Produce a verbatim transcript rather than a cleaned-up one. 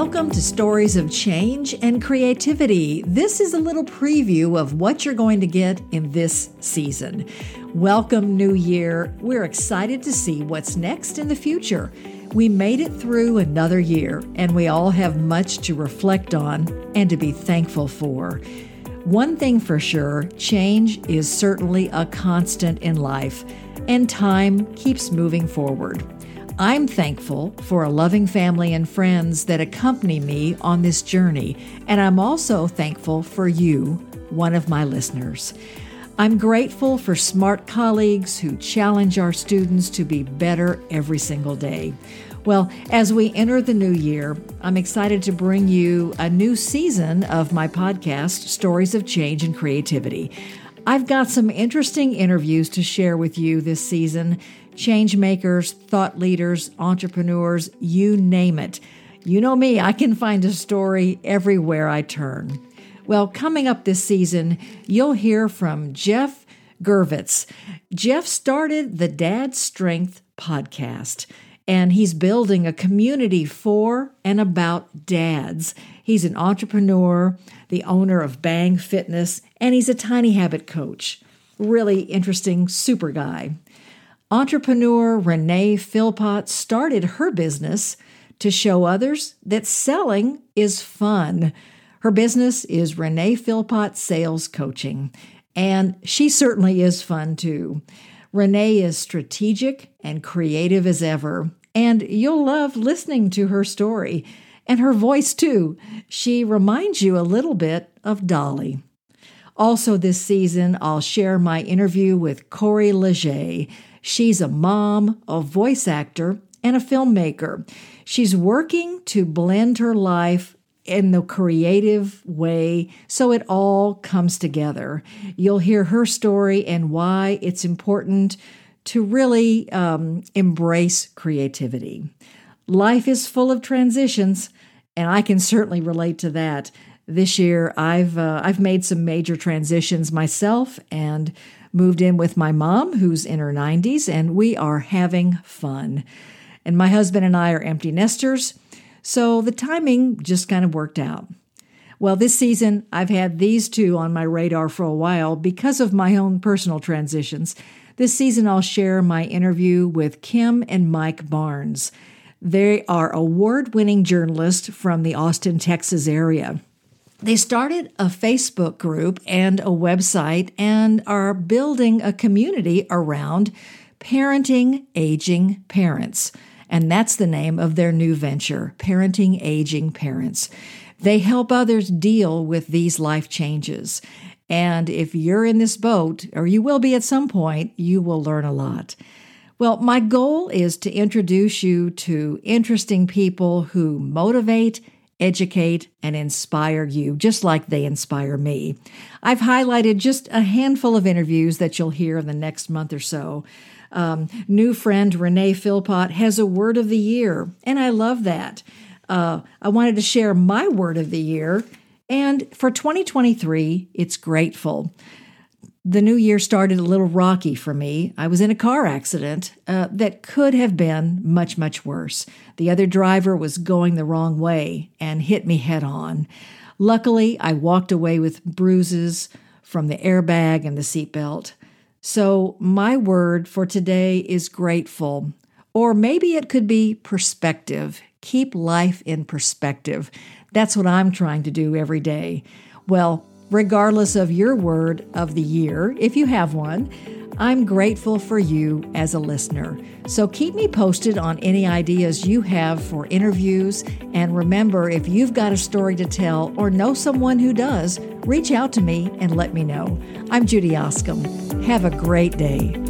Welcome to Stories of Change and Creativity. This is a little preview of what you're going to get in this season. Welcome, New Year. We're excited to see what's next in the future. We made it through another year, and we all have much to reflect on and to be thankful for. One thing for sure, change is certainly a constant in life, and time keeps moving forward. I'm thankful for a loving family and friends that accompany me on this journey, and I'm also thankful for you, one of my listeners. I'm grateful for smart colleagues who challenge our students to be better every single day. Well, as we enter the new year, I'm excited to bring you a new season of my podcast, Stories of Change and Creativity. I've got some interesting interviews to share with you this season. Change makers, thought leaders, entrepreneurs, you name it. You know me, I can find a story everywhere I turn. Well, coming up this season, you'll hear from Jeff Gervitz. Jeff started the Dad Strength Podcast, and he's building a community for and about dads. He's an entrepreneur, the owner of Bang Fitness, and he's a tiny habit coach. Really interesting, super guy. Entrepreneur Renee Philpott started her business to show others that selling is fun. Her business is Renee Philpott Sales Coaching, and she certainly is fun too. Renee is strategic and creative as ever, and you'll love listening to her story. And her voice, too. She reminds you a little bit of Dolly. Also this season, I'll share my interview with Corey Leger. She's a mom, a voice actor, and a filmmaker. She's working to blend her life in the creative way so it all comes together. You'll hear her story and why it's important to really um, embrace creativity. Life is full of transitions, and I can certainly relate to that. This year, I've uh, I've made some major transitions myself and moved in with my mom, who's in her nineties, and we are having fun. And my husband and I are empty nesters, so the timing just kind of worked out. Well, this season, I've had these two on my radar for a while because of my own personal transitions. This season, I'll share my interview with Kim and Mike Barnes. They are award-winning journalists from the Austin, Texas area. They started a Facebook group and a website and are building a community around Parenting Aging Parents. And that's the name of their new venture, Parenting Aging Parents. They help others deal with these life changes. And if you're in this boat, or you will be at some point, you will learn a lot. Well, my goal is to introduce you to interesting people who motivate, educate, and inspire you, just like they inspire me. I've highlighted just a handful of interviews that you'll hear in the next month or so. Um, new friend Renee Philpott has a word of the year, and I love that. Uh, I wanted to share my word of the year, and for twenty twenty-three, it's grateful. The new year started a little rocky for me. I was in a car accident uh, that could have been much, much worse. The other driver was going the wrong way and hit me head on. Luckily, I walked away with bruises from the airbag and the seatbelt. So my word for today is grateful, or maybe it could be perspective. Keep life in perspective. That's what I'm trying to do every day. Well, regardless of your word of the year, if you have one, I'm grateful for you as a listener. So keep me posted on any ideas you have for interviews. And remember, if you've got a story to tell or know someone who does, reach out to me and let me know. I'm Judy Oskam. Have a great day.